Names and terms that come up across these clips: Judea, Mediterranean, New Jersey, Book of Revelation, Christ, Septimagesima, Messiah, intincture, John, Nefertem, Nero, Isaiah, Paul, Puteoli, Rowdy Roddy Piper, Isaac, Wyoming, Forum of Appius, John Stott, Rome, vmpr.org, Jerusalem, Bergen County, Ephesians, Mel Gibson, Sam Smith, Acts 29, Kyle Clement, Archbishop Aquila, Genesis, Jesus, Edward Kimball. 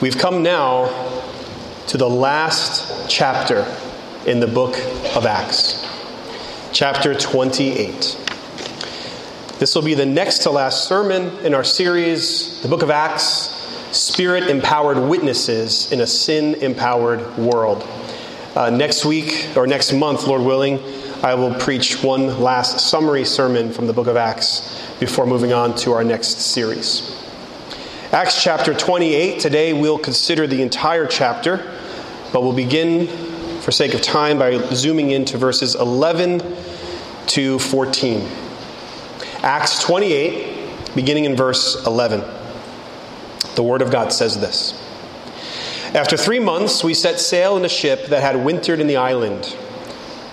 We've come now to the last chapter in the book of Acts, chapter 28. This will be the next to last sermon in our series, the book of Acts, Spirit-Empowered Witnesses in a Sin-Empowered World. Next week, or next month, Lord willing, I will preach one last summary sermon from the book of Acts before moving on to our next series. Acts chapter 28, today we'll consider the entire chapter, but we'll begin, for sake of time, by zooming into verses 11 to 14. Acts 28, beginning in verse 11. The Word of God says this. After 3 months, we set sail in a ship that had wintered in the island,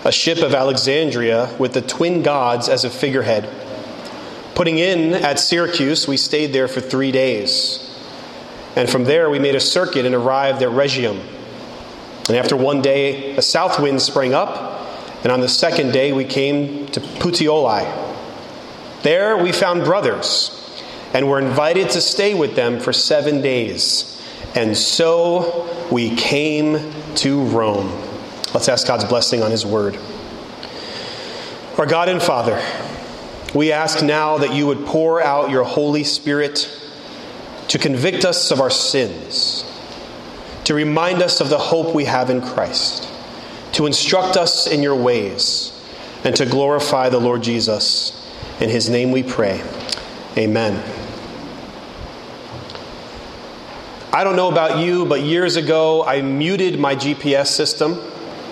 a ship of Alexandria with the twin gods as a figurehead. Putting in at Syracuse, we stayed there for 3 days. And from there, we made a circuit and arrived at Regium. And after 1 day, a south wind sprang up, and on the 2nd day, we came to Puteoli. There, we found brothers, and were invited to stay with them for 7 days. And so, we came to Rome. Let's ask God's blessing on His Word. Our God and Father, we ask now that you would pour out your Holy Spirit to convict us of our sins, to remind us of the hope we have in Christ, to instruct us in your ways, and to glorify the Lord Jesus. In His name we pray. Amen. I don't know about you, but years ago I muted my GPS system.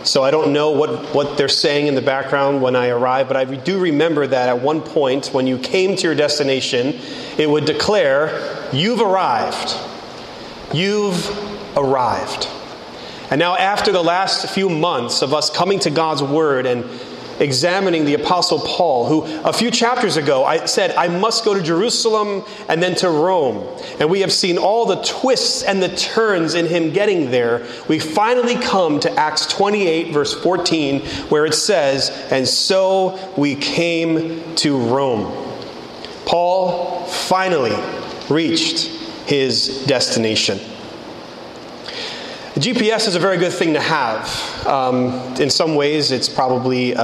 So I don't know what they're saying in the background when I arrive, but I do remember that at one point, when you came to your destination, it would declare, "You've arrived. You've arrived." And now after the last few months of us coming to God's Word and examining the Apostle Paul, who a few chapters ago I said, I must go to Jerusalem and then to Rome. And we have seen all the twists and the turns in him getting there. We finally come to Acts 28, verse 14, where it says, "And so we came to Rome." Paul finally reached his destination. GPS is a very good thing to have. In some ways, it's probably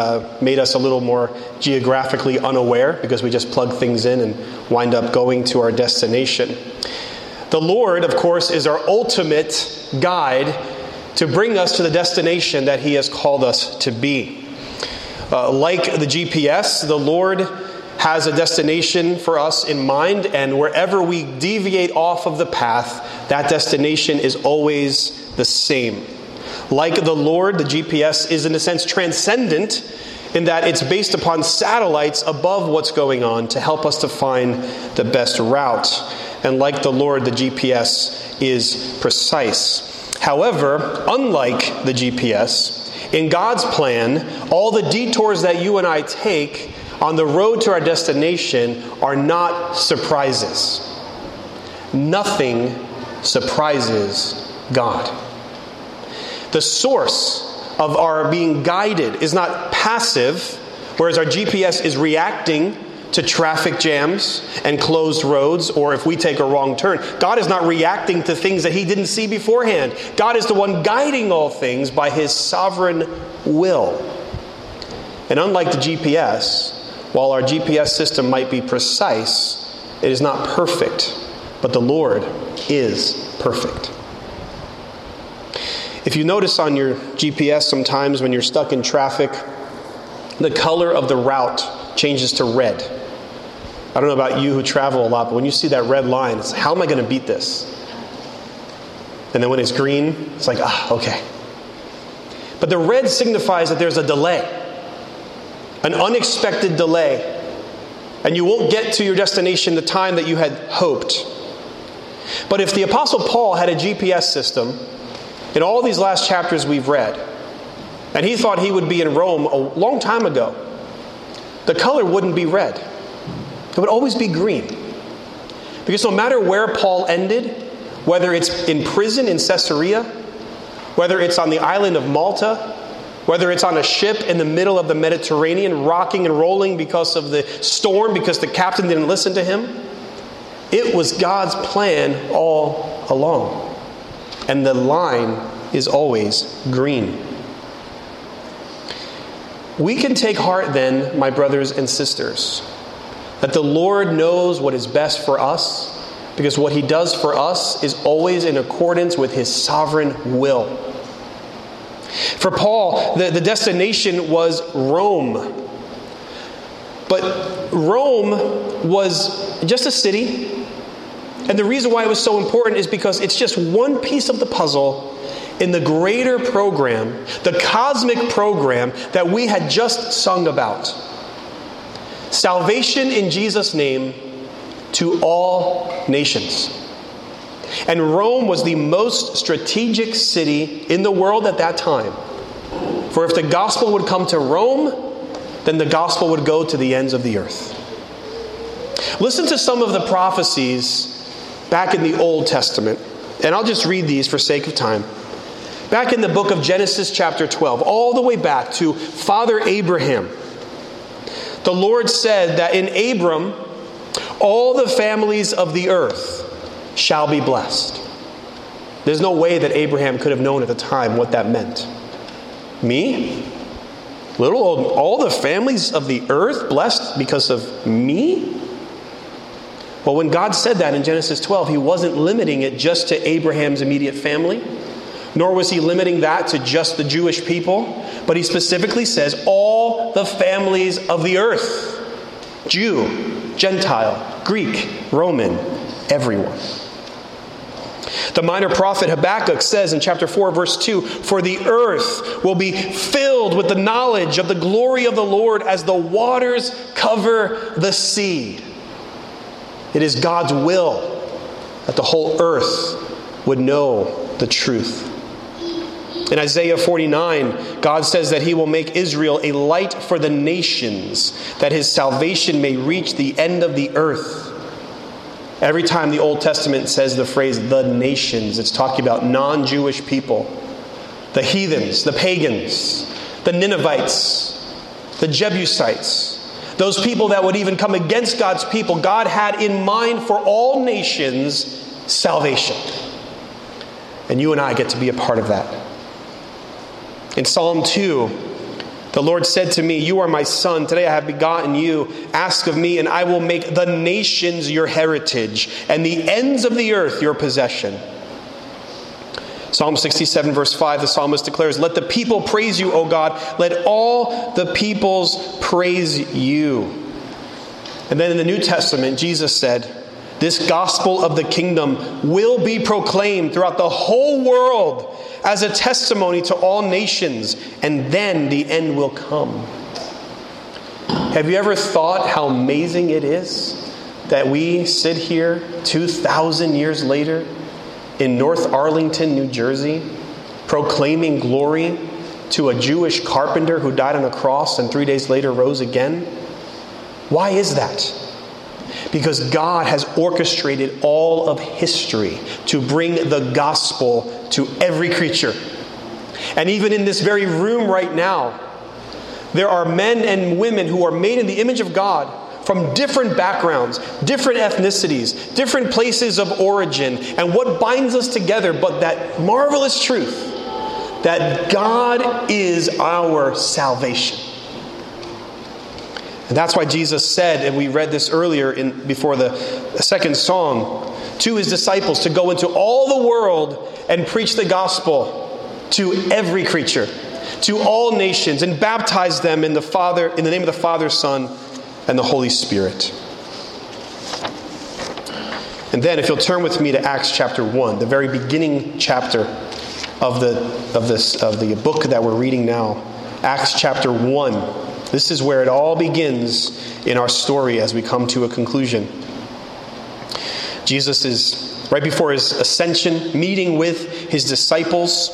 made us a little more geographically unaware because we just plug things in and wind up going to our destination. The Lord, of course, is our ultimate guide to bring us to the destination that He has called us to be. Like the GPS, the Lord has a destination for us in mind, and wherever we deviate off of the path, that destination is always the same. Like the Lord, the GPS is in a sense transcendent in that it's based upon satellites above what's going on to help us to find the best route. And like the Lord, the GPS is precise. However, unlike the GPS, in God's plan, all the detours that you and I take on the road to our destination are not surprises. Nothing surprises God. The source of our being guided is not passive, whereas our GPS is reacting to traffic jams and closed roads, or if we take a wrong turn. God is not reacting to things that He didn't see beforehand. God is the one guiding all things by His sovereign will. And unlike the GPS, while our GPS system might be precise, it is not perfect, but the Lord is perfect. If you notice on your GPS sometimes when you're stuck in traffic, the color of the route changes to red. I don't know about you who travel a lot, but when you see that red line, it's, how am I going to beat this? And then when it's green, it's like, okay. But the red signifies that there's a delay, an unexpected delay, and you won't get to your destination the time that you had hoped. But if the Apostle Paul had a GPS system, in all these last chapters we've read, and he thought he would be in Rome a long time ago, the color wouldn't be red. It would always be green. Because no matter where Paul ended, whether it's in prison in Caesarea, whether it's on the island of Malta, whether it's on a ship in the middle of the Mediterranean, rocking and rolling because of the storm, because the captain didn't listen to him, it was God's plan all along. and the line is always green. We can take heart then, my brothers and sisters, that the Lord knows what is best for us, because what He does for us is always in accordance with His sovereign will. For Paul, the destination was Rome. But Rome was just a city, and the reason why it was so important is because it's just one piece of the puzzle in the greater program, the cosmic program that we had just sung about. Salvation in Jesus' name to all nations. And Rome was the most strategic city in the world at that time. For if the gospel would come to Rome, then the gospel would go to the ends of the earth. Listen to some of the prophecies back in the Old Testament. And I'll just read these for sake of time. Back in the book of Genesis chapter 12, all the way back to Father Abraham, the Lord said that in Abram, all the families of the earth shall be blessed. There's no way that Abraham could have known at the time what that meant. Me? Little old, all the families of the earth blessed because of me? Well, when God said that in Genesis 12, He wasn't limiting it just to Abraham's immediate family, nor was He limiting that to just the Jewish people, but He specifically says all the families of the earth. Jew, Gentile, Greek, Roman, everyone. The minor prophet Habakkuk says in chapter 4, verse 2, "For the earth will be filled with the knowledge of the glory of the Lord as the waters cover the sea." It is God's will that the whole earth would know the truth. In Isaiah 49, God says that He will make Israel a light for the nations, that His salvation may reach the end of the earth. Every time the Old Testament says the phrase, the nations, it's talking about non-Jewish people, the heathens, the pagans, the Ninevites, the Jebusites, those people that would even come against God's people. God had in mind for all nations salvation. And you and I get to be a part of that. In Psalm 2, the Lord said to me, "You are my son. Today I have begotten you. Ask of me, and I will make the nations your heritage and the ends of the earth your possession." Psalm 67, verse 5, the psalmist declares, "Let the people praise you, O God. Let all the peoples praise you." And then in the New Testament, Jesus said, "This gospel of the kingdom will be proclaimed throughout the whole world as a testimony to all nations, and then the end will come." Have you ever thought how amazing it is that we sit here 2,000 years later in North Arlington, New Jersey, proclaiming glory to a Jewish carpenter who died on a cross and 3 days later rose again? Why is that? Because God has orchestrated all of history to bring the gospel to every creature. And even in this very room right now, there are men and women who are made in the image of God from different backgrounds, different ethnicities, different places of origin. And what binds us together but that marvelous truth that God is our salvation. And that's why Jesus said, and we read this earlier before the second song, to His disciples to go into all the world and preach the gospel to every creature, to all nations, and baptize them in the name of the Father, Son, and the Holy Spirit. And then if you'll turn with me to Acts chapter 1, the very beginning chapter of the book that we're reading now, Acts chapter 1. This is where it all begins in our story as we come to a conclusion. Jesus is, right before His ascension, meeting with His disciples.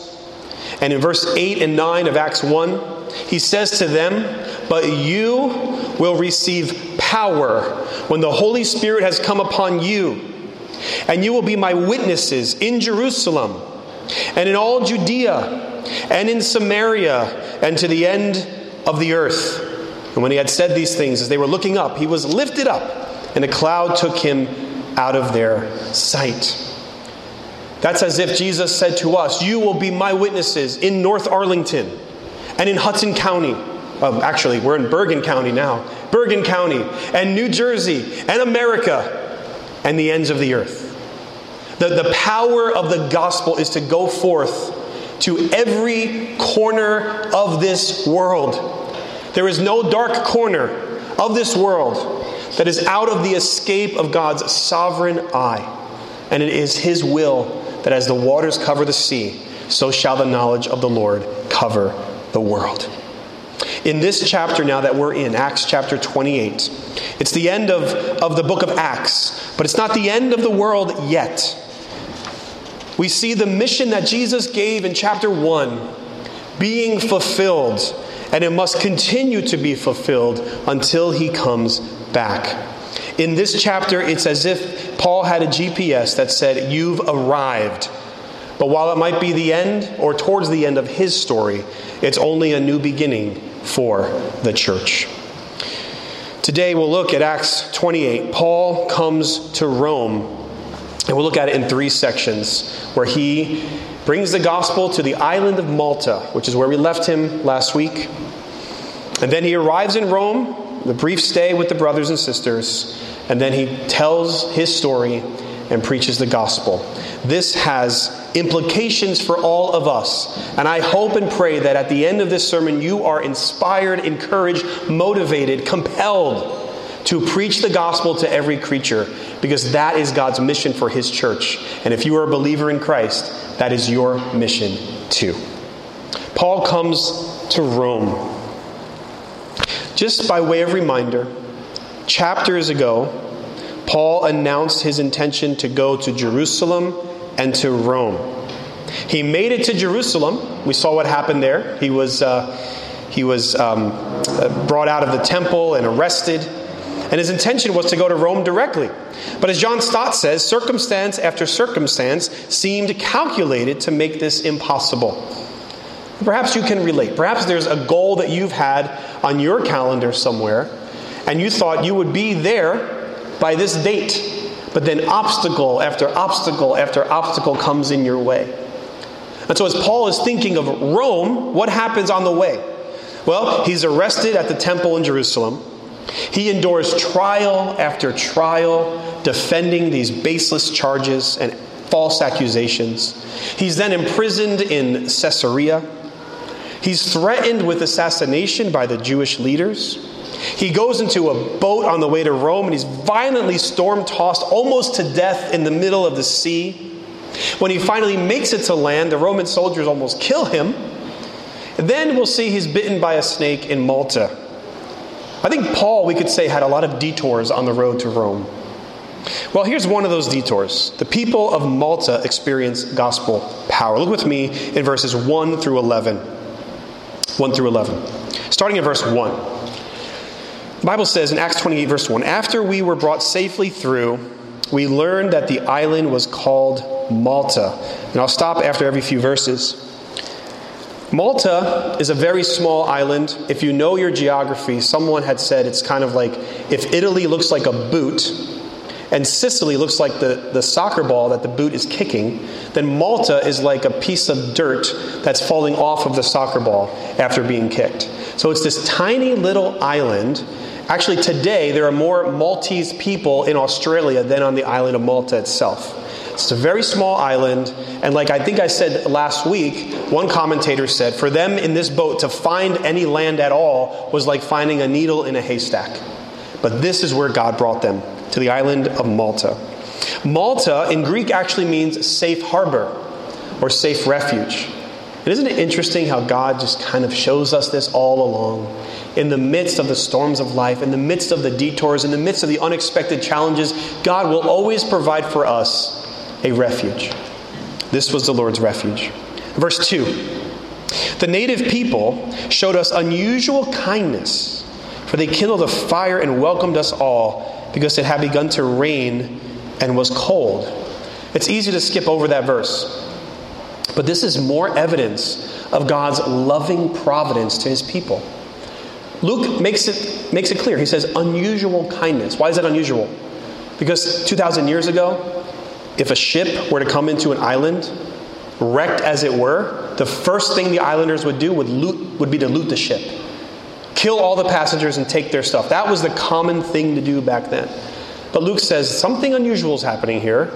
And in verse 8 and 9 of Acts 1, He says to them, "But you will receive power when the Holy Spirit has come upon you. And you will be my witnesses in Jerusalem and in all Judea and in Samaria and to the end of the earth." And when He had said these things, as they were looking up, He was lifted up, and a cloud took Him out of their sight. That's as if Jesus said to us, you will be my witnesses in North Arlington and in Hudson County. Actually, we're in Bergen County now. Bergen County and New Jersey and America and the ends of the earth. The power of the gospel is to go forth to every corner of this world. There is no dark corner of this world that is out of the escape of God's sovereign eye. And it is His will that as the waters cover the sea, so shall the knowledge of the Lord cover the world. In this chapter now that we're in, Acts chapter 28, it's the end of the book of Acts, but it's not the end of the world yet. We see the mission that Jesus gave in chapter 1 being fulfilled, and it must continue to be fulfilled until He comes back. In this chapter, it's as if Paul had a GPS that said, you've arrived. But while it might be the end or towards the end of his story, it's only a new beginning for the church. Today, we'll look at Acts 28. Paul comes to Rome, and we'll look at it in three sections, where he brings the gospel to the island of Malta, which is where we left him last week. And then he arrives in Rome, the brief stay with the brothers and sisters, and then he tells his story and preaches the gospel. This has implications for all of us, and I hope and pray that at the end of this sermon you are inspired, encouraged, motivated, compelled to preach the gospel to every creature, because that is God's mission for His church. And if you are a believer in Christ, that is your mission too. Paul comes to Rome. Just by way of reminder, chapters ago, Paul announced his intention to go to Jerusalem and to Rome. He made it to Jerusalem. We saw what happened there. He was brought out of the temple and arrested. And his intention was to go to Rome directly. But as John Stott says, circumstance after circumstance seemed calculated to make this impossible. Perhaps you can relate. Perhaps there's a goal that you've had on your calendar somewhere, and you thought you would be there by this date, but then obstacle after obstacle after obstacle comes in your way. And so as Paul is thinking of Rome, what happens on the way? Well, he's arrested at the temple in Jerusalem. He endures trial after trial, defending these baseless charges and false accusations. He's then imprisoned in Caesarea. He's threatened with assassination by the Jewish leaders. He goes into a boat on the way to Rome, and he's violently storm-tossed, almost to death in the middle of the sea. When he finally makes it to land, the Roman soldiers almost kill him. And then we'll see he's bitten by a snake in Malta. I think Paul, we could say, had a lot of detours on the road to Rome. Well, here's one of those detours. The people of Malta experience gospel power. Look with me in verses 1 through 11. 1 through 11. Starting in verse 1. The Bible says in Acts 28, verse 1, after we were brought safely through, we learned that the island was called Malta. And I'll stop after every few verses. Malta is a very small island. If you know your geography, someone had said it's kind of like if Italy looks like a boot and Sicily looks like the soccer ball that the boot is kicking, then Malta is like a piece of dirt that's falling off of the soccer ball after being kicked. So it's this tiny little island. Actually, today there are more Maltese people in Australia than on the island of Malta itself. It's a very small island, and like I think I said last week, one commentator said, for them in this boat to find any land at all was like finding a needle in a haystack. But this is where God brought them, to the island of Malta. Malta in Greek actually means safe harbor or safe refuge. And isn't it interesting how God just kind of shows us this all along? In the midst of the storms of life, in the midst of the detours, in the midst of the unexpected challenges, God will always provide for us a refuge. This was the Lord's refuge. Verse 2. The native people showed us unusual kindness, for they kindled a fire and welcomed us all, because it had begun to rain and was cold. It's easy to skip over that verse, but this is more evidence of God's loving providence to His people. Luke makes it clear. He says unusual kindness. Why is that unusual? Because 2,000 years ago, If a ship were to come into an island, wrecked as it were, the first thing the islanders would do would be to loot the ship. Kill all the passengers and take their stuff. That was the common thing to do back then. But Luke says something unusual is happening here.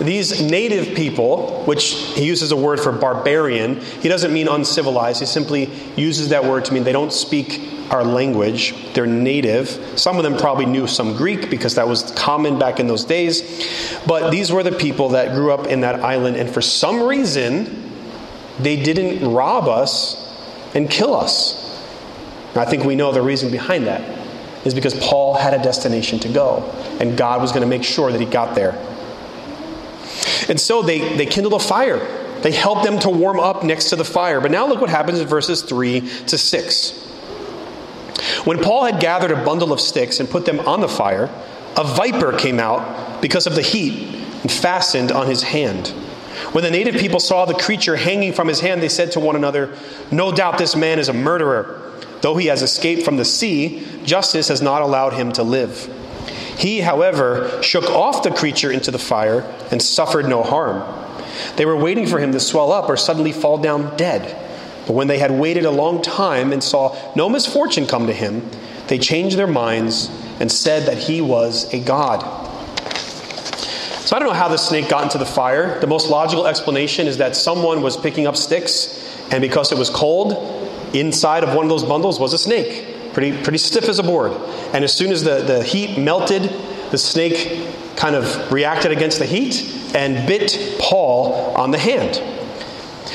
These native people, which he uses a word for barbarian, he doesn't mean uncivilized. He simply uses that word to mean they don't speak our language. They're native. Some of them probably knew some Greek because that was common back in those days. But these were the people that grew up in that island. And for some reason, they didn't rob us and kill us. And I think we know the reason behind that is because Paul had a destination to go. And God was going to make sure that he got there. And so they kindled a fire. They helped them to warm up next to the fire. But now look what happens in verses 3 to 6. When Paul had gathered a bundle of sticks and put them on the fire, a viper came out because of the heat and fastened on his hand. When the native people saw the creature hanging from his hand, they said to one another, "No doubt this man is a murderer. Though he has escaped from the sea, justice has not allowed him to live." He, however, shook off the creature into the fire and suffered no harm. They were waiting for him to swell up or suddenly fall down dead. But when they had waited a long time and saw no misfortune come to him, they changed their minds and said that he was a god. So I don't know how the snake got into the fire. The most logical explanation is that someone was picking up sticks, and because it was cold, inside of one of those bundles was a snake. Pretty stiff as a board. And as soon as the heat melted, the snake kind of reacted against the heat and bit Paul on the hand.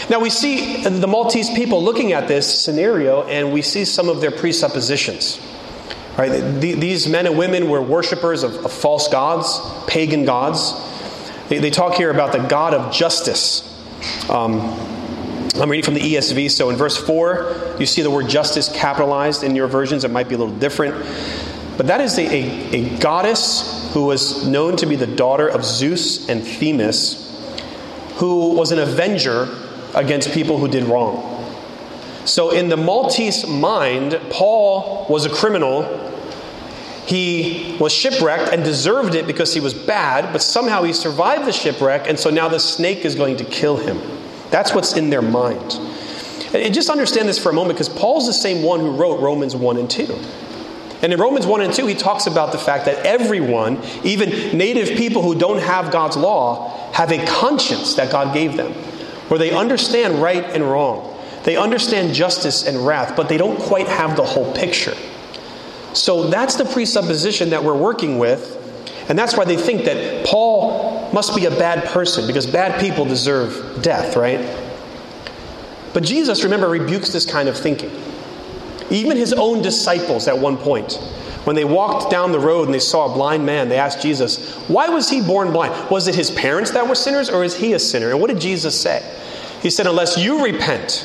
Now we see the Maltese people looking at this scenario, and we see some of their presuppositions. Right? These men and women were worshipers of false gods, pagan gods. They talk here about the god of justice. I'm reading from the ESV, so in verse 4, you see the word justice capitalized. In your versions, it might be a little different. But that is a goddess who was known to be the daughter of Zeus and Themis, who was an avenger against people who did wrong. So in the Maltese mind, Paul was a criminal. He was shipwrecked and deserved it because he was bad, but somehow he survived the shipwreck, and so now the snake is going to kill him. That's what's in their mind. And just understand this for a moment, because Paul's the same one who wrote Romans 1 and 2. And in Romans 1 and 2, he talks about the fact that everyone, even native people who don't have God's law, have a conscience that God gave them, where they understand right and wrong. They understand justice and wrath, but they don't quite have the whole picture. So that's the presupposition that we're working with, and that's why they think that Paul must be a bad person, because bad people deserve death, right? But Jesus, remember, rebukes this kind of thinking. Even his own disciples at one point, when they walked down the road and they saw a blind man, they asked Jesus, why was he born blind? Was it his parents that were sinners, or is he a sinner? And what did Jesus say? He said, unless you repent,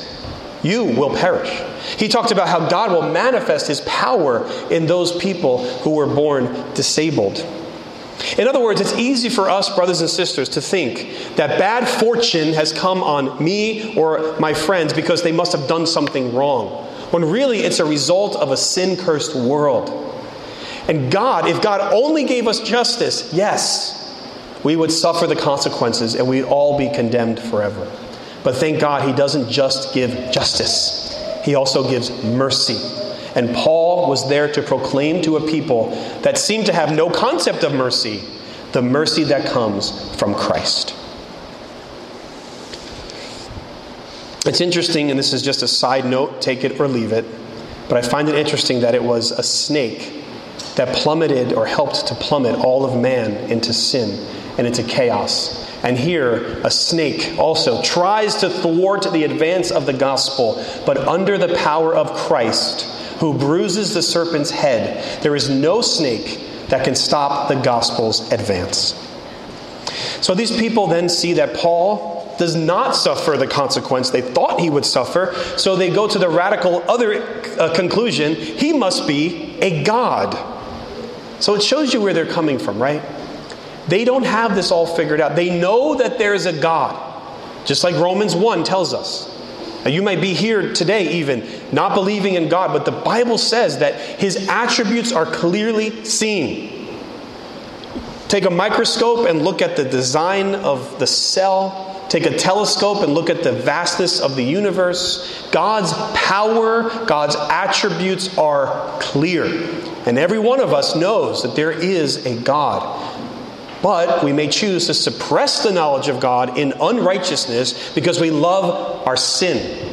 you will perish. He talked about how God will manifest his power in those people who were born disabled. In other words, it's easy for us, brothers and sisters, to think that bad fortune has come on me or my friends because they must have done something wrong, when really it's a result of a sin-cursed world. And God, if God only gave us justice, yes, we would suffer the consequences and we'd all be condemned forever. But thank God he doesn't just give justice. He also gives mercy. And Paul was there to proclaim to a people that seemed to have no concept of mercy, the mercy that comes from Christ. It's interesting, and this is just a side note, take it or leave it, but I find it interesting that it was a snake that plummeted or helped to plummet all of man into sin and into chaos. And here, a snake also tries to thwart the advance of the gospel, but under the power of Christ, who bruises the serpent's head, there is no snake that can stop the gospel's advance. So these people then see that Paul does not suffer the consequence they thought he would suffer, so they go to the radical other conclusion, he must be a god. So it shows you where they're coming from, right? They don't have this all figured out. They know that there is a God, just like Romans 1 tells us. Now, you might be here today even not believing in God, but the Bible says that his attributes are clearly seen. Take a microscope and look at the design of the cell. Take a telescope and look at the vastness of the universe. God's power, God's attributes are clear. And every one of us knows that there is a God. But we may choose to suppress the knowledge of God in unrighteousness because we love our sin.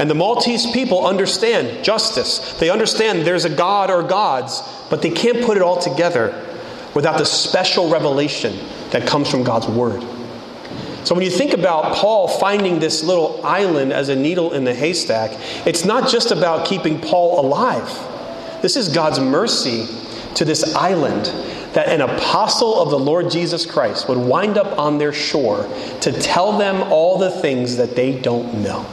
And the Maltese people understand justice. They understand there's a God or gods, but they can't put it all together without the special revelation that comes from God's word. So when you think about Paul finding this little island as a needle in the haystack, it's not just about keeping Paul alive. This is God's mercy to this island, that an apostle of the Lord Jesus Christ would wind up on their shore to tell them all the things that they don't know.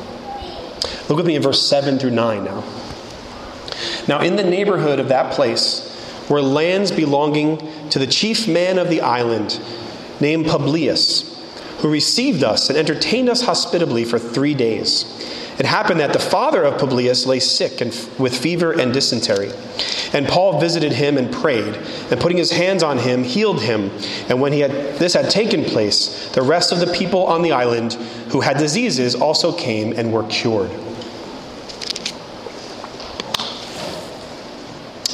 Look with me in verse 7 through 9 now. Now in the neighborhood of that place were lands belonging to the chief man of the island, named Publius, who received us and entertained us hospitably for 3 days. It happened that the father of Publius lay sick and with fever and dysentery. And Paul visited him and prayed, and putting his hands on him, healed him. And when this had taken place, the rest of the people on the island who had diseases also came and were cured.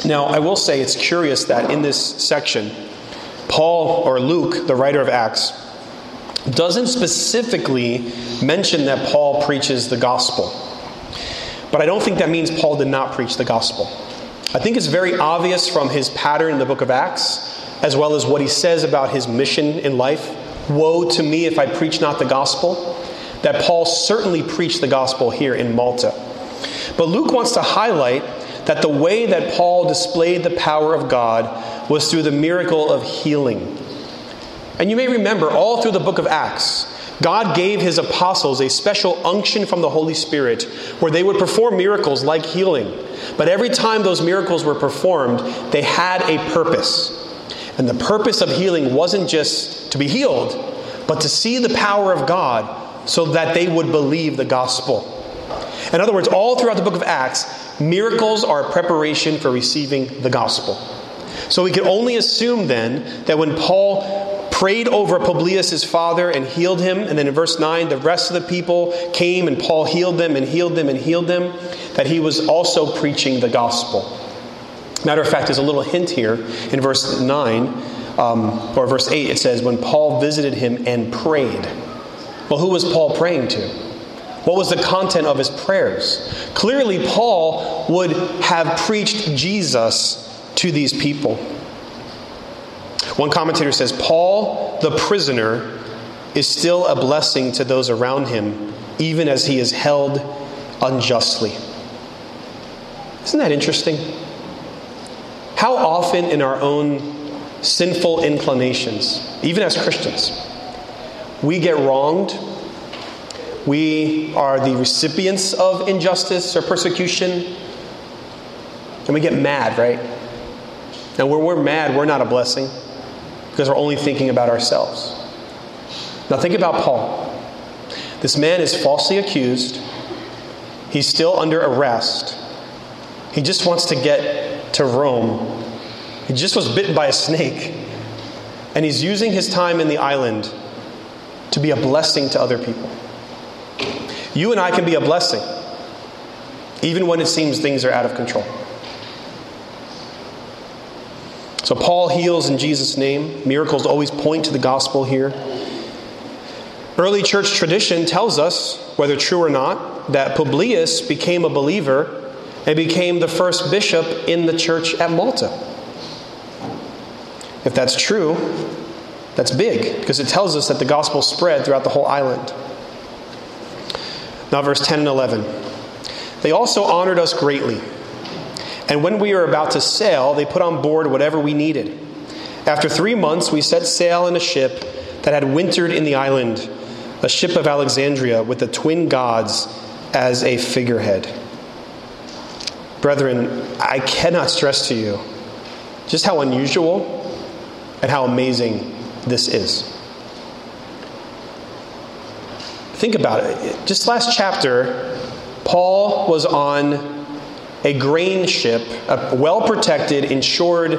Now, I will say it's curious that in this section, Paul, or Luke, the writer of Acts, doesn't specifically mention that Paul preaches the gospel. But I don't think that means Paul did not preach the gospel. I think it's very obvious from his pattern in the book of Acts, as well as what he says about his mission in life, woe to me if I preach not the gospel, that Paul certainly preached the gospel here in Malta. But Luke wants to highlight that the way that Paul displayed the power of God was through the miracle of healing. And you may remember all through the book of Acts, God gave his apostles a special unction from the Holy Spirit where they would perform miracles like healing. But every time those miracles were performed, they had a purpose. And the purpose of healing wasn't just to be healed, but to see the power of God so that they would believe the gospel. In other words, all throughout the book of Acts, miracles are a preparation for receiving the gospel. So we can only assume then that when Paul prayed over Publius' father and healed him, and then in verse 9, the rest of the people came and Paul healed them and healed them and healed them, that he was also preaching the gospel. Matter of fact, there's a little hint here in verse 9, or verse 8, it says, when Paul visited him and prayed. Well, who was Paul praying to? What was the content of his prayers? Clearly, Paul would have preached Jesus to these people. One commentator says, Paul, the prisoner, is still a blessing to those around him, even as he is held unjustly. Isn't that interesting? How often in our own sinful inclinations, even as Christians, we get wronged, we are the recipients of injustice or persecution, and we get mad, right? And when we're mad, we're not a blessing, because we're only thinking about ourselves. Now think about Paul. This man is falsely accused. He's still under arrest. He just wants to get to Rome. He just was bitten by a snake. And he's using his time in the island to be a blessing to other people. You and I can be a blessing, even when it seems things are out of control. So Paul heals in Jesus' name. Miracles always point to the gospel here. Early church tradition tells us, whether true or not, that Publius became a believer and became the first bishop in the church at Malta. If that's true, that's big, because it tells us that the gospel spread throughout the whole island. Now verse 10 and 11. They also honored us greatly. And when we were about to sail, they put on board whatever we needed. After 3 months, we set sail in a ship that had wintered in the island, a ship of Alexandria with the twin gods as a figurehead. Brethren, I cannot stress to you just how unusual and how amazing this is. Think about it. Just last chapter, Paul was on a grain ship, well protected, insured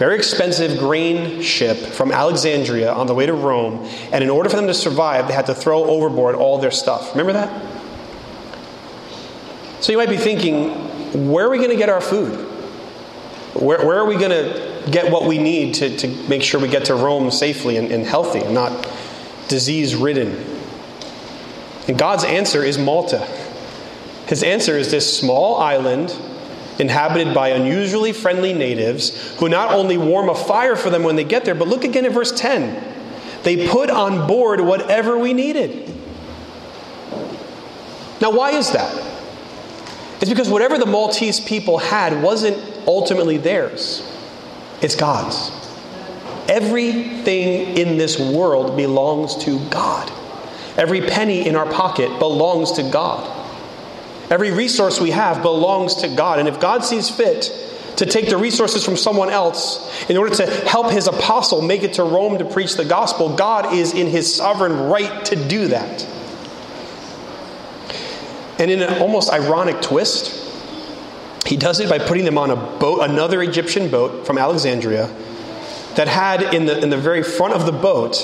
very expensive grain ship from Alexandria on the way to Rome. And in order for them to survive, they had to throw overboard all their stuff. Remember that? So you might be thinking, where are we going to get our food? Where are we going to get what we need to make sure we get to Rome safely and healthy and not disease-ridden? And God's answer is Malta. His answer is this small island inhabited by unusually friendly natives who not only warm a fire for them when they get there, but look again at verse 10. They put on board whatever we needed. Now, why is that? It's because whatever the Maltese people had wasn't ultimately theirs. It's God's. Everything in this world belongs to God. Every penny in our pocket belongs to God. Every resource we have belongs to God. And if God sees fit to take the resources from someone else in order to help his apostle make it to Rome to preach the gospel, God is in his sovereign right to do that. And in an almost ironic twist, he does it by putting them on a boat, another Egyptian boat from Alexandria, that had in the very front of the boat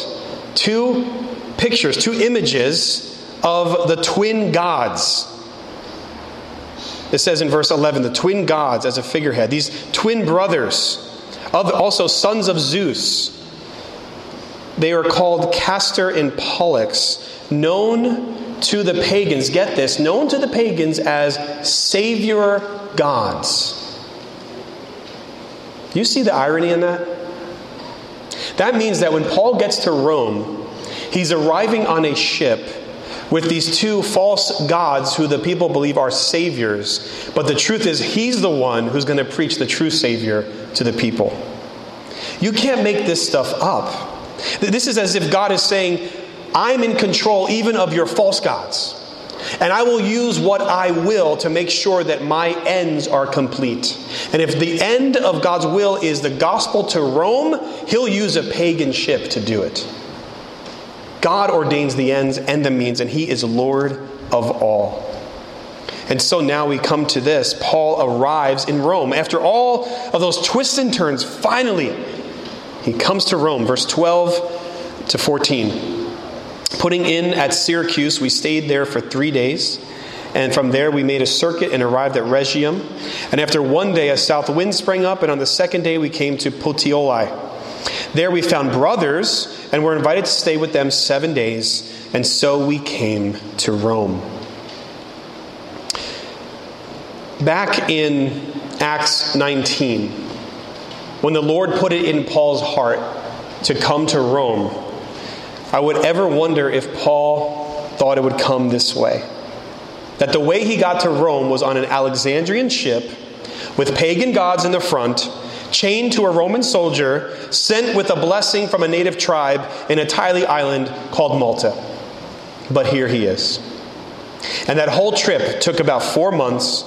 two images of the twin gods. It says in verse 11, the twin gods as a figurehead. These twin brothers, also sons of Zeus. They are called Castor and Pollux, known to the pagans, get this, known to the pagans as savior gods. Do you see the irony in that? That means that when Paul gets to Rome, he's arriving on a ship with these two false gods who the people believe are saviors. But the truth is, he's the one who's going to preach the true Savior to the people. You can't make this stuff up. This is as if God is saying, I'm in control even of your false gods. And I will use what I will to make sure that my ends are complete. And if the end of God's will is the gospel to Rome, he'll use a pagan ship to do it. God ordains the ends and the means, and he is Lord of all. And so now we come to this. Paul arrives in Rome. After all of those twists and turns, finally, he comes to Rome. Verse 12 to 14. Putting in at Syracuse, we stayed there for 3 days. And from there we made a circuit and arrived at Regium. And after 1 day, a south wind sprang up, and on the second day we came to Puteoli. There we found brothers and were invited to stay with them 7 days, and so we came to Rome. Back in Acts 19, when the Lord put it in Paul's heart to come to Rome, I would ever wonder if Paul thought it would come this way. That the way he got to Rome was on an Alexandrian ship with pagan gods in the front, chained to a Roman soldier, sent with a blessing from a native tribe in a tiny island called Malta. But here he is. And that whole trip took about 4 months,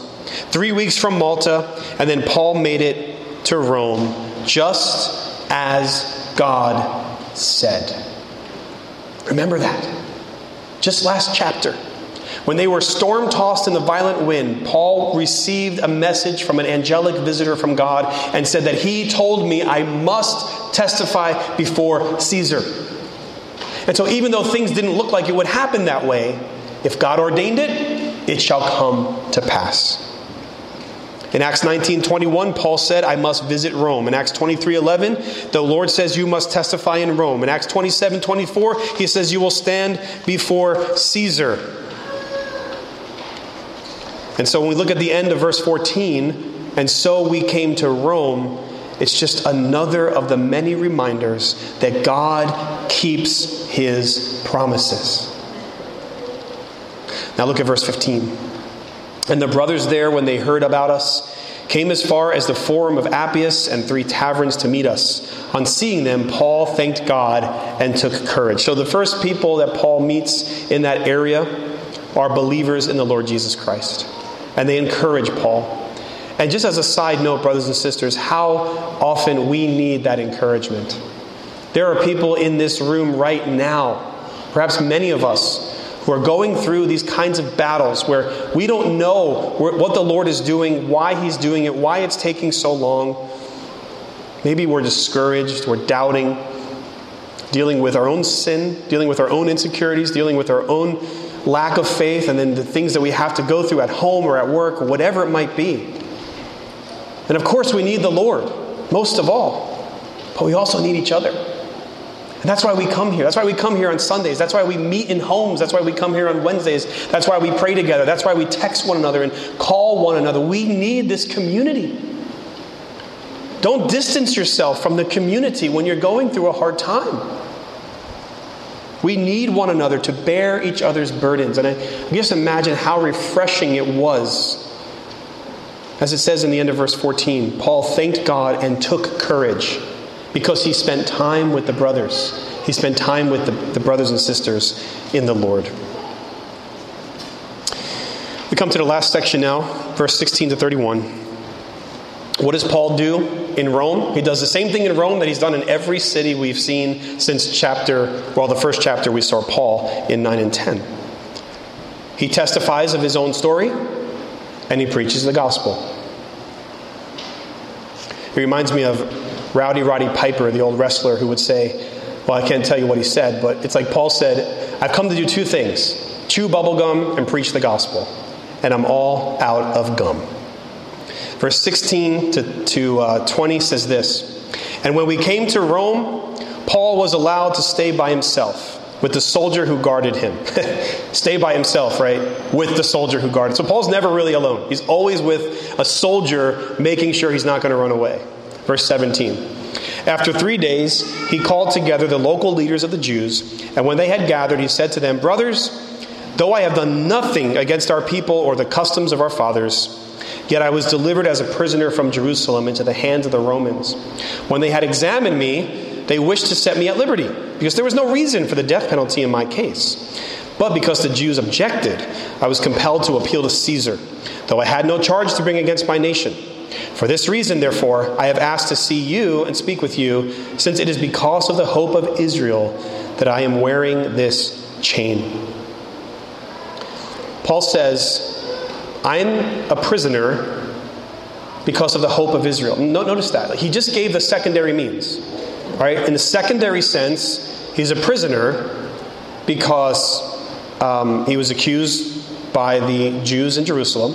3 weeks from Malta, and then Paul made it to Rome, just as God said. Remember that. Just last chapter, when they were storm-tossed in the violent wind, Paul received a message from an angelic visitor from God and said that he told me I must testify before Caesar. And so even though things didn't look like it would happen that way, if God ordained it, it shall come to pass. In Acts 19:21, Paul said, I must visit Rome. In Acts 23:11, the Lord says you must testify in Rome. In Acts 27:24, he says you will stand before Caesar. And so when we look at the end of verse 14, and so we came to Rome, it's just another of the many reminders that God keeps his promises. Now look at verse 15. And the brothers there, when they heard about us, came as far as the Forum of Appius and 3 taverns to meet us. On seeing them, Paul thanked God and took courage. So the first people that Paul meets in that area are believers in the Lord Jesus Christ. And they encourage Paul. And just as a side note, brothers and sisters, how often we need that encouragement. There are people in this room right now, perhaps many of us, who are going through these kinds of battles where we don't know what the Lord is doing, why he's doing it, why it's taking so long. Maybe we're discouraged, we're doubting, dealing with our own sin, dealing with our own insecurities, dealing with our own lack of faith, and then the things that we have to go through at home or at work, or whatever it might be. And of course we need the Lord, most of all, but we also need each other. And that's why we come here. That's why we come here on Sundays. That's why we meet in homes. That's why we come here on Wednesdays. That's why we pray together. That's why we text one another and call one another. We need this community. Don't distance yourself from the community when you're going through a hard time. We need one another to bear each other's burdens. And I just imagine how refreshing it was. As it says in the end of verse 14, Paul thanked God and took courage because he spent time with the brothers. He spent time with the brothers and sisters in the Lord. We come to the last section now, verse 16 to 31. What does Paul do in Rome? He does the same thing in Rome that he's done in every city we've seen since the first chapter we saw Paul in 9 and 10. He testifies of his own story, and he preaches the gospel. It reminds me of Rowdy Roddy Piper, the old wrestler, who would say, well, I can't tell you what he said, but it's like Paul said, I've come to do two things, chew bubblegum and preach the gospel, and I'm all out of gum. Verse 16 to 20 says this, and when we came to Rome, Paul was allowed to stay by himself with the soldier who guarded him. Stay by himself, right? With the soldier who guarded. So Paul's never really alone. He's always with a soldier making sure he's not going to run away. Verse 17. After 3 days, he called together the local leaders of the Jews, and when they had gathered, he said to them, brothers, though I have done nothing against our people or the customs of our fathers, yet I was delivered as a prisoner from Jerusalem into the hands of the Romans. When they had examined me, they wished to set me at liberty, because there was no reason for the death penalty in my case. But because the Jews objected, I was compelled to appeal to Caesar, though I had no charge to bring against my nation. For this reason, therefore, I have asked to see you and speak with you, since it is because of the hope of Israel that I am wearing this chain. Paul says, I'm a prisoner because of the hope of Israel. Notice that. He just gave the secondary means. Right? In the secondary sense, he's a prisoner because he was accused by the Jews in Jerusalem.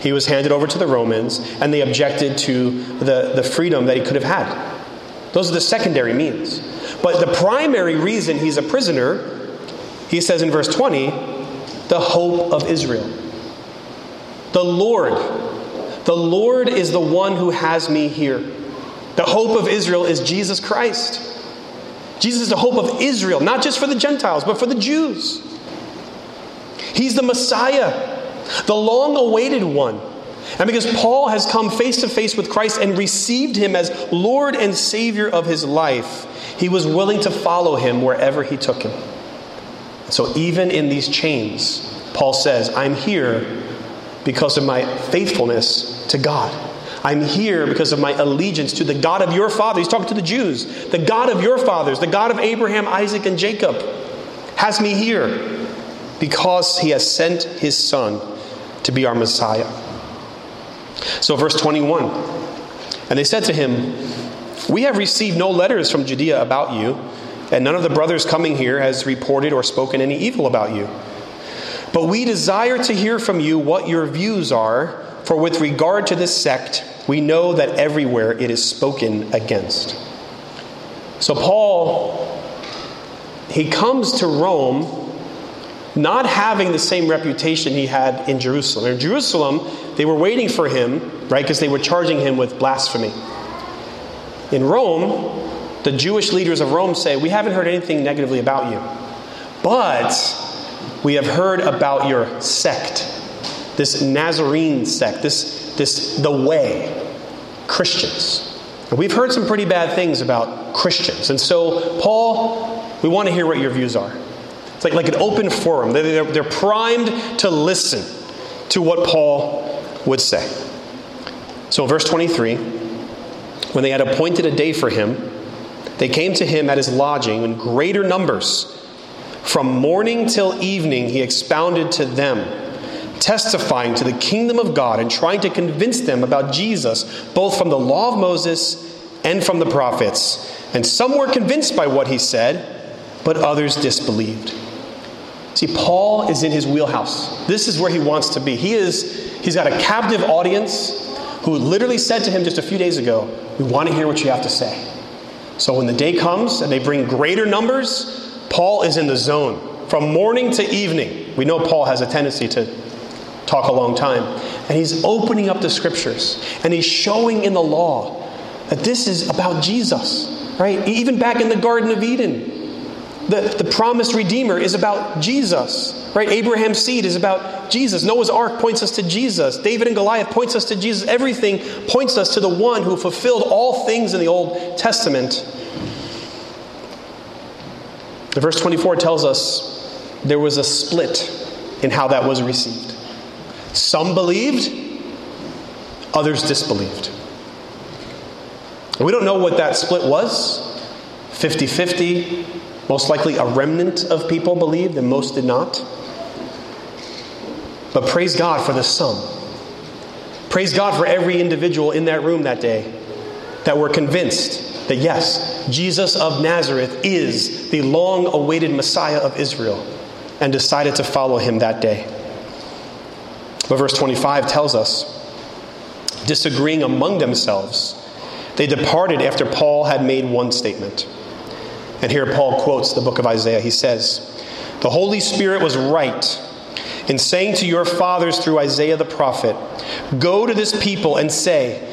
He was handed over to the Romans, and they objected to the freedom that he could have had. Those are the secondary means. But the primary reason he's a prisoner, he says in verse 20, the hope of Israel. The Lord is the one who has me here. The hope of Israel is Jesus Christ. Jesus is the hope of Israel, not just for the Gentiles, but for the Jews. He's the Messiah, the long-awaited one. And because Paul has come face to face with Christ and received him as Lord and Savior of his life, he was willing to follow him wherever he took him. So even in these chains, Paul says, I'm here because of my faithfulness to God. I'm here because of my allegiance to the God of your father. He's talking to the Jews. The God of your fathers, the God of Abraham, Isaac, and Jacob, has me here because he has sent his son to be our Messiah. So verse 21, and they said to him, we have received no letters from Judea about you, and none of the brothers coming here has reported or spoken any evil about you. But we desire to hear from you what your views are, for with regard to this sect, we know that everywhere it is spoken against. So Paul, he comes to Rome not having the same reputation he had in Jerusalem. In Jerusalem, they were waiting for him, right, because they were charging him with blasphemy. In Rome, the Jewish leaders of Rome say, we haven't heard anything negatively about you, but we have heard about your sect, this Nazarene sect, this the way, Christians. And we've heard some pretty bad things about Christians. And so, Paul, we want to hear what your views are. It's like an open forum. They're primed to listen to what Paul would say. So in verse 23, when they had appointed a day for him, they came to him at his lodging in greater numbers. From morning till evening he expounded to them, testifying to the kingdom of God and trying to convince them about Jesus, both from the law of Moses and from the prophets. And some were convinced by what he said, but others disbelieved. See, Paul is in his wheelhouse. This is where he wants to be. He's got a captive audience who literally said to him just a few days ago, we want to hear what you have to say. So when the day comes and they bring greater numbers, Paul is in the zone from morning to evening. We know Paul has a tendency to talk a long time. And he's opening up the scriptures. And he's showing in the law that this is about Jesus, right? Even back in the Garden of Eden, the promised Redeemer is about Jesus, right? Abraham's seed is about Jesus. Noah's Ark points us to Jesus. David and Goliath points us to Jesus. Everything points us to the one who fulfilled all things in the Old Testament. The verse 24 tells us there was a split in how that was received. Some believed, others disbelieved. We don't know what that split was. 50-50, most likely a remnant of people believed and most did not. But praise God for the some. Praise God for every individual in that room that day that were convinced that yes, Jesus of Nazareth is the long-awaited Messiah of Israel, and decided to follow him that day. But verse 25 tells us, disagreeing among themselves, they departed after Paul had made one statement. And here Paul quotes the book of Isaiah. He says, the Holy Spirit was right in saying to your fathers through Isaiah the prophet, go to this people and say,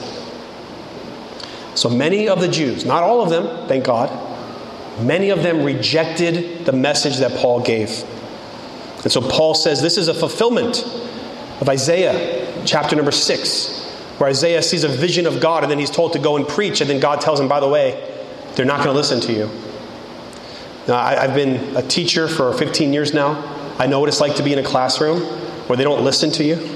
So many of the Jews, not all of them, thank God, many of them rejected the message that Paul gave. And so Paul says this is a fulfillment of Isaiah chapter number 6, where Isaiah sees a vision of God and then he's told to go and preach. And then God tells him, by the way, they're not going to listen to you. Now, I've been a teacher for 15 years now. I know what it's like to be in a classroom where they don't listen to you.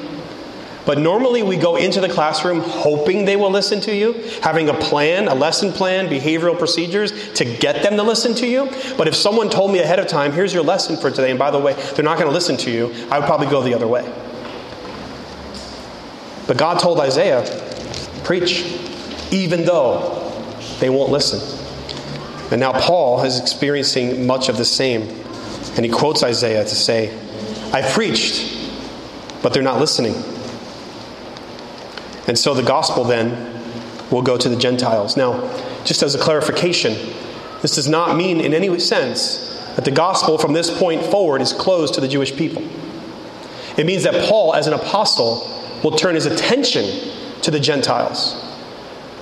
But normally we go into the classroom hoping they will listen to you, having a plan, a lesson plan, behavioral procedures to get them to listen to you. But if someone told me ahead of time, here's your lesson for today, and by the way, they're not going to listen to you, I would probably go the other way. But God told Isaiah, preach, even though they won't listen. And now Paul is experiencing much of the same. And he quotes Isaiah to say, I preached, but they're not listening. And so the gospel then will go to the Gentiles. Now, just as a clarification, this does not mean in any sense that the gospel from this point forward is closed to the Jewish people. It means that Paul, as an apostle, will turn his attention to the Gentiles.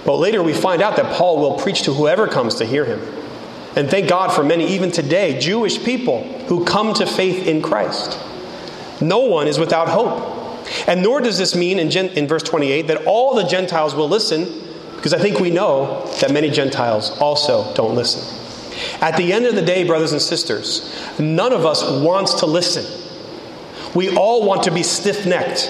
But later we find out that Paul will preach to whoever comes to hear him. And thank God for many, even today, Jewish people who come to faith in Christ. No one is without hope. And nor does this mean in verse 28 that all the Gentiles will listen, because I think we know that many Gentiles also don't listen. At the end of the day, brothers and sisters, none of us wants to listen. We all want to be stiff-necked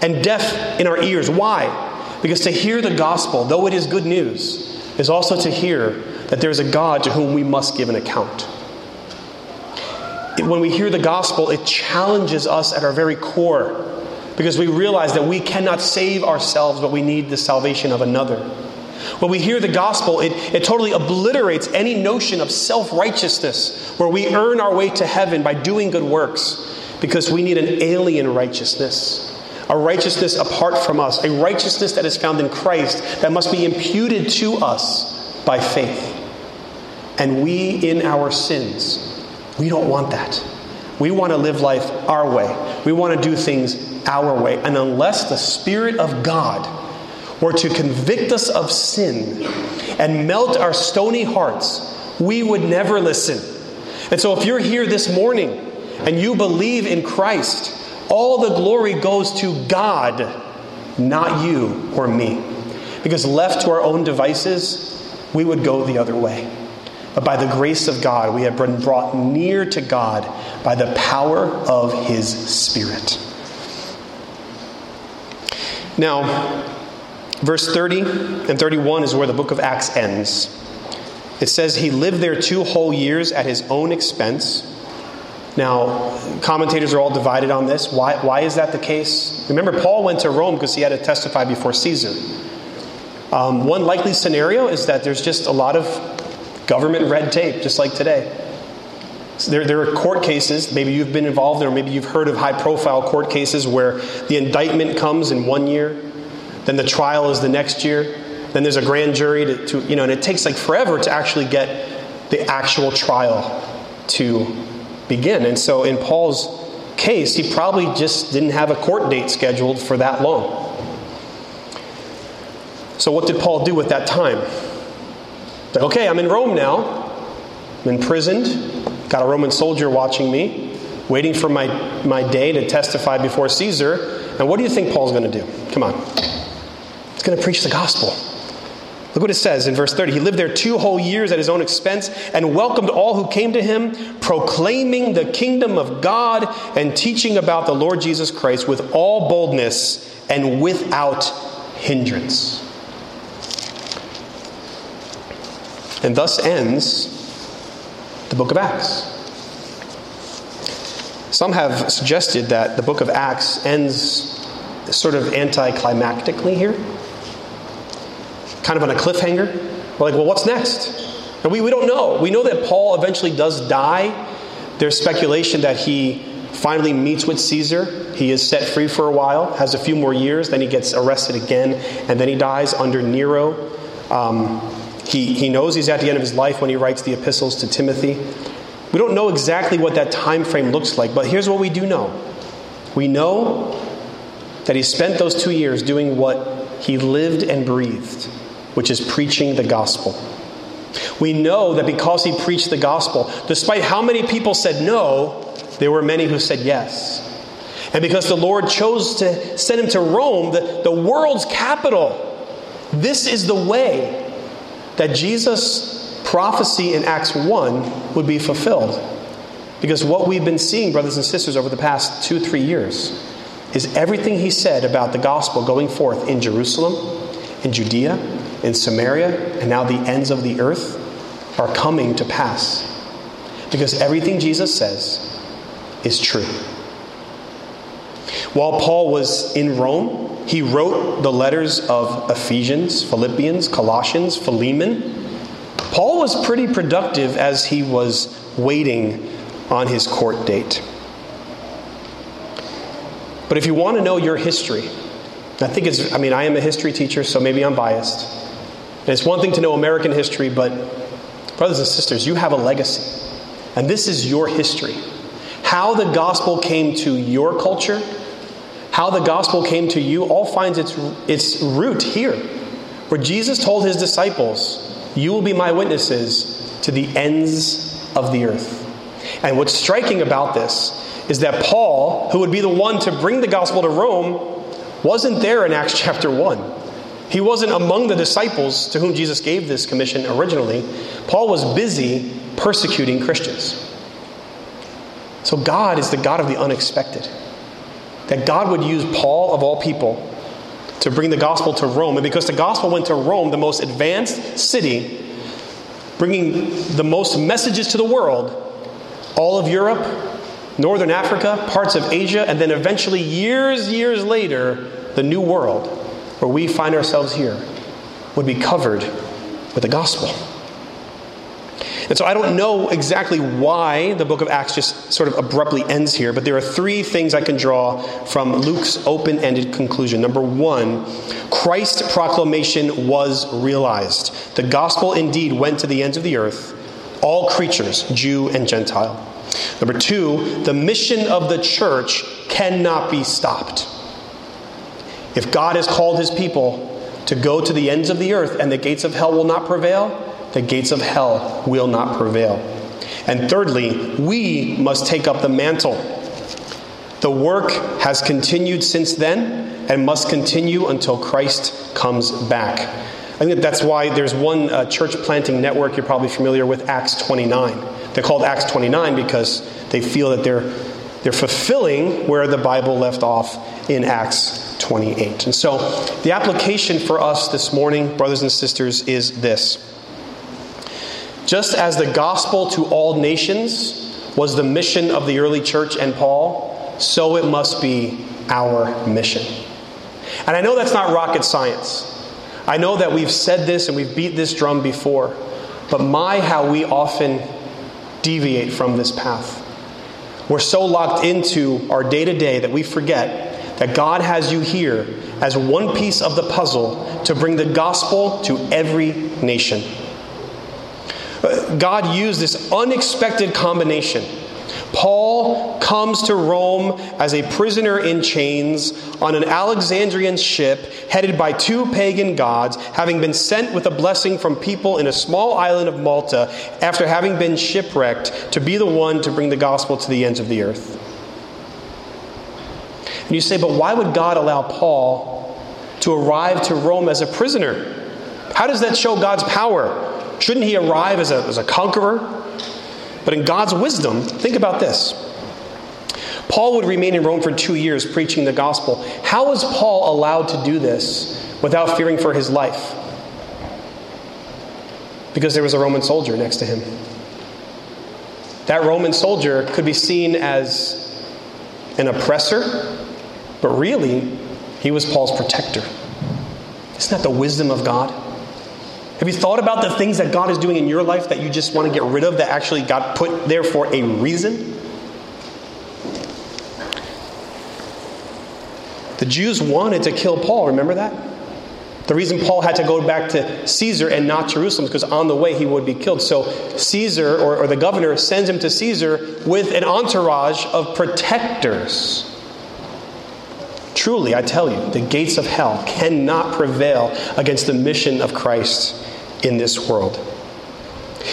and deaf in our ears. Why? Because to hear the gospel, though it is good news, is also to hear that there is a God to whom we must give an account. When we hear the gospel, it challenges us at our very core, because we realize that we cannot save ourselves, but we need the salvation of another. When we hear the gospel, it totally obliterates any notion of self-righteousness, where we earn our way to heaven by doing good works, because we need an alien righteousness, a righteousness apart from us, a righteousness that is found in Christ that must be imputed to us by faith. And we, in our sins, we don't want that. We want to live life our way. We want to do things our way. And unless the Spirit of God were to convict us of sin and melt our stony hearts, we would never listen. And so if you're here this morning and you believe in Christ, all the glory goes to God, not you or me. Because left to our own devices, we would go the other way. But by the grace of God, we have been brought near to God by the power of His Spirit. Now, verse 30 and 31 is where the book of Acts ends. It says, He lived there 2 whole years at His own expense. Now, commentators are all divided on this. Why is that the case? Remember, Paul went to Rome because he had to testify before Caesar. One likely scenario is that there's just a lot of government red tape, just like today. So there are court cases, maybe you've been involved in, or maybe you've heard of high-profile court cases where the indictment comes in 1 year, then the trial is the next year, then there's a grand jury, and it takes like forever to actually get the actual trial to begin. And so in Paul's case, he probably just didn't have a court date scheduled for that long. So what did Paul do with that time? Okay, I'm in Rome now. I'm imprisoned. Got a Roman soldier watching me, waiting for my day to testify before Caesar. And what do you think Paul's going to do? Come on. He's going to preach the gospel. Look what it says in verse 30. He lived there 2 whole years at his own expense and welcomed all who came to him, proclaiming the kingdom of God and teaching about the Lord Jesus Christ with all boldness and without hindrance. And thus ends the book of Acts. Some have suggested that the book of Acts ends sort of anticlimactically here. Kind of on a cliffhanger. We're like, well, what's next? And we don't know. We know that Paul eventually does die. There's speculation that he finally meets with Caesar. He is set free for a while, has a few more years, then he gets arrested again, and then he dies under Nero. He knows he's at the end of his life when he writes the epistles to Timothy. We don't know exactly what that time frame looks like, but here's what we do know. We know that he spent those 2 years doing what he lived and breathed, which is preaching the gospel. We know that because he preached the gospel, despite how many people said no, there were many who said yes. And because the Lord chose to send him to Rome, the world's capital, this is the way that Jesus' prophecy in Acts 1 would be fulfilled. Because what we've been seeing, brothers and sisters, over the past 2-3 years is everything he said about the gospel going forth in Jerusalem, in Judea, in Samaria, and now the ends of the earth are coming to pass. Because everything Jesus says is true. While Paul was in Rome, he wrote the letters of Ephesians, Philippians, Colossians, Philemon. Paul was pretty productive as he was waiting on his court date. But if you want to know your history, I am a history teacher, so maybe I'm biased. And it's one thing to know American history, but brothers and sisters, you have a legacy. And this is your history. How the gospel came to your culture, how the gospel came to you, all finds its root here, where Jesus told his disciples, you will be my witnesses to the ends of the earth. And what's striking about this is that Paul, who would be the one to bring the gospel to Rome, wasn't there in Acts chapter 1. He wasn't among the disciples to whom Jesus gave this commission originally. Paul was busy persecuting Christians. So God is the God of the unexpected. That God would use Paul, of all people, to bring the gospel to Rome. And because the gospel went to Rome, the most advanced city, bringing the most messages to the world, all of Europe, Northern Africa, parts of Asia, and then eventually years later, the New World, where we find ourselves here, would be covered with the gospel. And so I don't know exactly why the book of Acts just sort of abruptly ends here, but there are 3 things I can draw from Luke's open-ended conclusion. Number 1, Christ's proclamation was realized. The gospel indeed went to the ends of the earth, all creatures, Jew and Gentile. Number 2, the mission of the church cannot be stopped. If God has called his people to go to the ends of the earth and the gates of hell will not prevail, the gates of hell will not prevail. And thirdly, we must take up the mantle. The work has continued since then and must continue until Christ comes back. I think that's why there's one church planting network you're probably familiar with, Acts 29. They're called Acts 29 because they feel that they're fulfilling where the Bible left off in Acts 28. And so the application for us this morning, brothers and sisters, is this. Just as the gospel to all nations was the mission of the early church and Paul, so it must be our mission. And I know that's not rocket science. I know that we've said this and we've beat this drum before, but my, how we often deviate from this path. We're so locked into our day-to-day that we forget that God has you here as one piece of the puzzle to bring the gospel to every nation. God used this unexpected combination. Paul comes to Rome as a prisoner in chains on an Alexandrian ship headed by two pagan gods, having been sent with a blessing from people in a small island of Malta after having been shipwrecked to be the one to bring the gospel to the ends of the earth. And you say, but why would God allow Paul to arrive to Rome as a prisoner? How does that show God's power? Shouldn't he arrive as a conqueror? But in God's wisdom, think about this. Paul would remain in Rome for 2 years preaching the gospel. How was Paul allowed to do this without fearing for his life? Because there was a Roman soldier next to him. That Roman soldier could be seen as an oppressor, but really, he was Paul's protector. Isn't that the wisdom of God? Have you thought about the things that God is doing in your life that you just want to get rid of that actually got put there for a reason? The Jews wanted to kill Paul, remember that? The reason Paul had to go back to Caesar and not Jerusalem is because on the way he would be killed. So Caesar, or the governor, sends him to Caesar with an entourage of protectors. Truly, I tell you, the gates of hell cannot prevail against the mission of Christ in this world.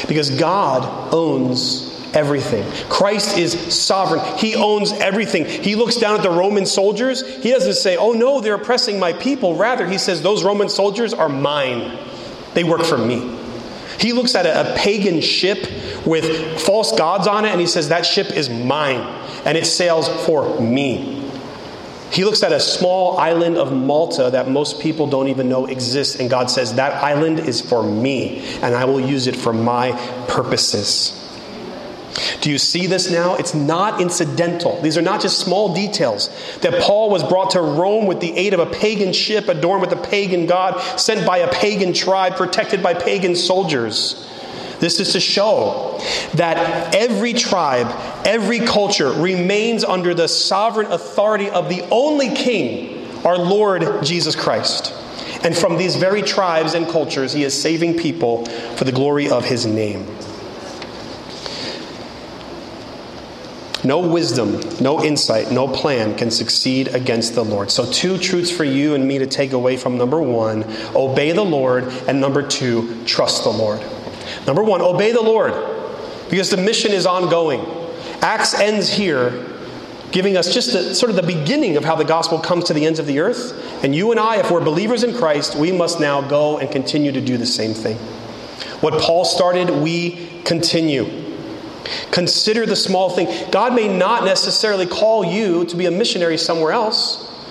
Because God owns everything. Christ is sovereign. He owns everything. He looks down at the Roman soldiers. He doesn't say, oh no, they're oppressing my people. Rather, he says, those Roman soldiers are mine. They work for me. He looks at a pagan ship with false gods on it and he says, that ship is mine and it sails for me. He looks at a small island of Malta that most people don't even know exists. And God says, that island is for me, and I will use it for my purposes. Do you see this now? It's not incidental. These are not just small details. That Paul was brought to Rome with the aid of a pagan ship adorned with a pagan god, sent by a pagan tribe, protected by pagan soldiers. This is to show that every tribe, every culture remains under the sovereign authority of the only King, our Lord Jesus Christ. And from these very tribes and cultures, he is saving people for the glory of his name. No wisdom, no insight, no plan can succeed against the Lord. So 2 truths for you and me to take away from 1, obey the Lord, and 2, trust the Lord. 1, obey the Lord, because the mission is ongoing. Acts ends here, giving us just the beginning of how the gospel comes to the ends of the earth. And you and I, if we're believers in Christ, we must now go and continue to do the same thing. What Paul started, we continue. Consider the small thing. God may not necessarily call you to be a missionary somewhere else,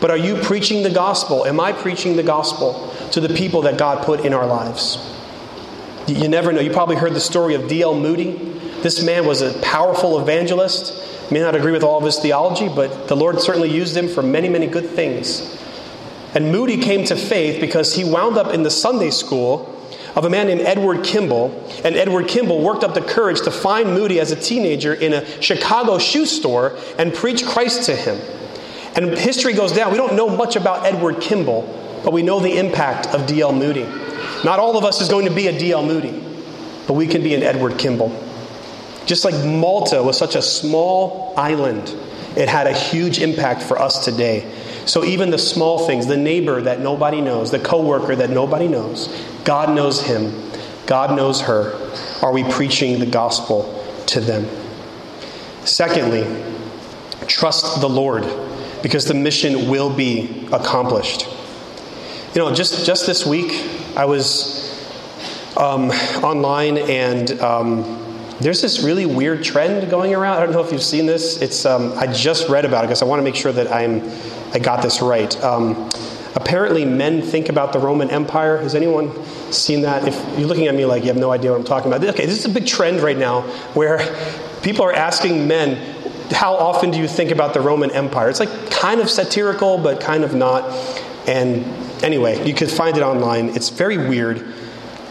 but are you preaching the gospel? Am I preaching the gospel to the people that God put in our lives? You never know. You probably heard the story of D.L. Moody. This man was a powerful evangelist. May not agree with all of his theology, but the Lord certainly used him for many, many good things. And Moody came to faith because he wound up in the Sunday school of a man named Edward Kimball. And Edward Kimball worked up the courage to find Moody as a teenager in a Chicago shoe store and preach Christ to him. And history goes down. We don't know much about Edward Kimball, but we know the impact of D.L. Moody. Not all of us is going to be a D.L. Moody, but we can be an Edward Kimball. Just like Malta was such a small island, it had a huge impact for us today. So even the small things, the neighbor that nobody knows, the coworker that nobody knows, God knows him, God knows her. Are we preaching the gospel to them? Secondly, trust the Lord, because the mission will be accomplished. You know, just this week, I was online, and there's this really weird trend going around. I don't know if you've seen this. It's I just read about it because I want to make sure that I got this right. Apparently, men think about the Roman Empire. Has anyone seen that? If you're looking at me like you have no idea what I'm talking about. Okay, this is a big trend right now where people are asking men, how often do you think about the Roman Empire? It's like kind of satirical, but kind of not. And anyway, you can find it online. It's very weird,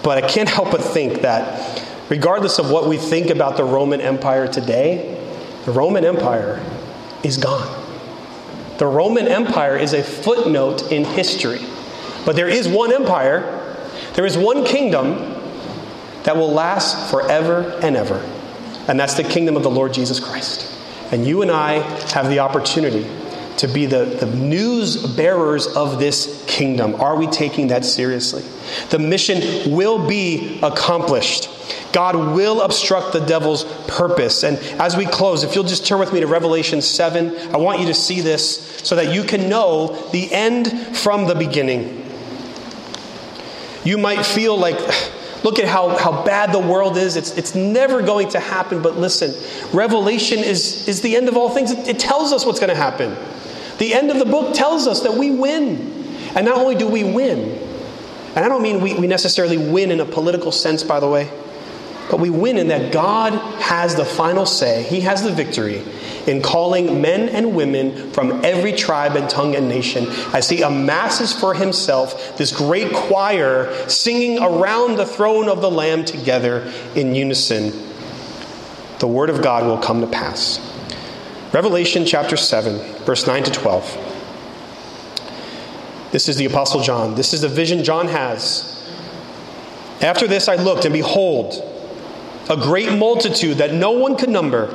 but I can't help but think that regardless of what we think about the Roman Empire today, the Roman Empire is gone. The Roman Empire is a footnote in history. But there is one empire, there is one kingdom that will last forever and ever. And that's the kingdom of the Lord Jesus Christ. And you and I have the opportunity to be the news bearers of this kingdom. Are we taking that seriously? The mission will be accomplished. God will obstruct the devil's purpose. And as we close, if you'll just turn with me to Revelation 7, I want you to see this so that you can know the end from the beginning. You might feel like, look at how bad the world is. It's never going to happen. But listen, Revelation is the end of all things. It tells us what's going to happen. The end of the book tells us that we win. And not only do we win, and I don't mean we necessarily win in a political sense, by the way, but we win in that God has the final say. He has the victory in calling men and women from every tribe and tongue and nation as He amasses for Himself this great choir singing around the throne of the Lamb together in unison. The word of God will come to pass. Revelation chapter 7, verse 9 to 12. This is the Apostle John. This is the vision John has. After this I looked, and behold, a great multitude that no one could number,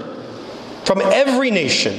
from every nation,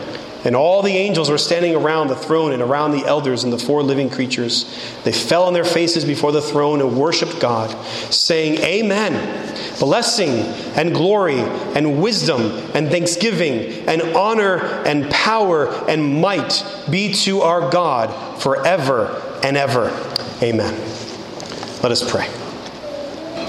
And all the angels were standing around the throne and around the elders and the four living creatures. They fell on their faces before the throne and worshiped God, saying, "Amen. Blessing and glory and wisdom and thanksgiving and honor and power and might be to our God forever and ever. Amen." Let us pray.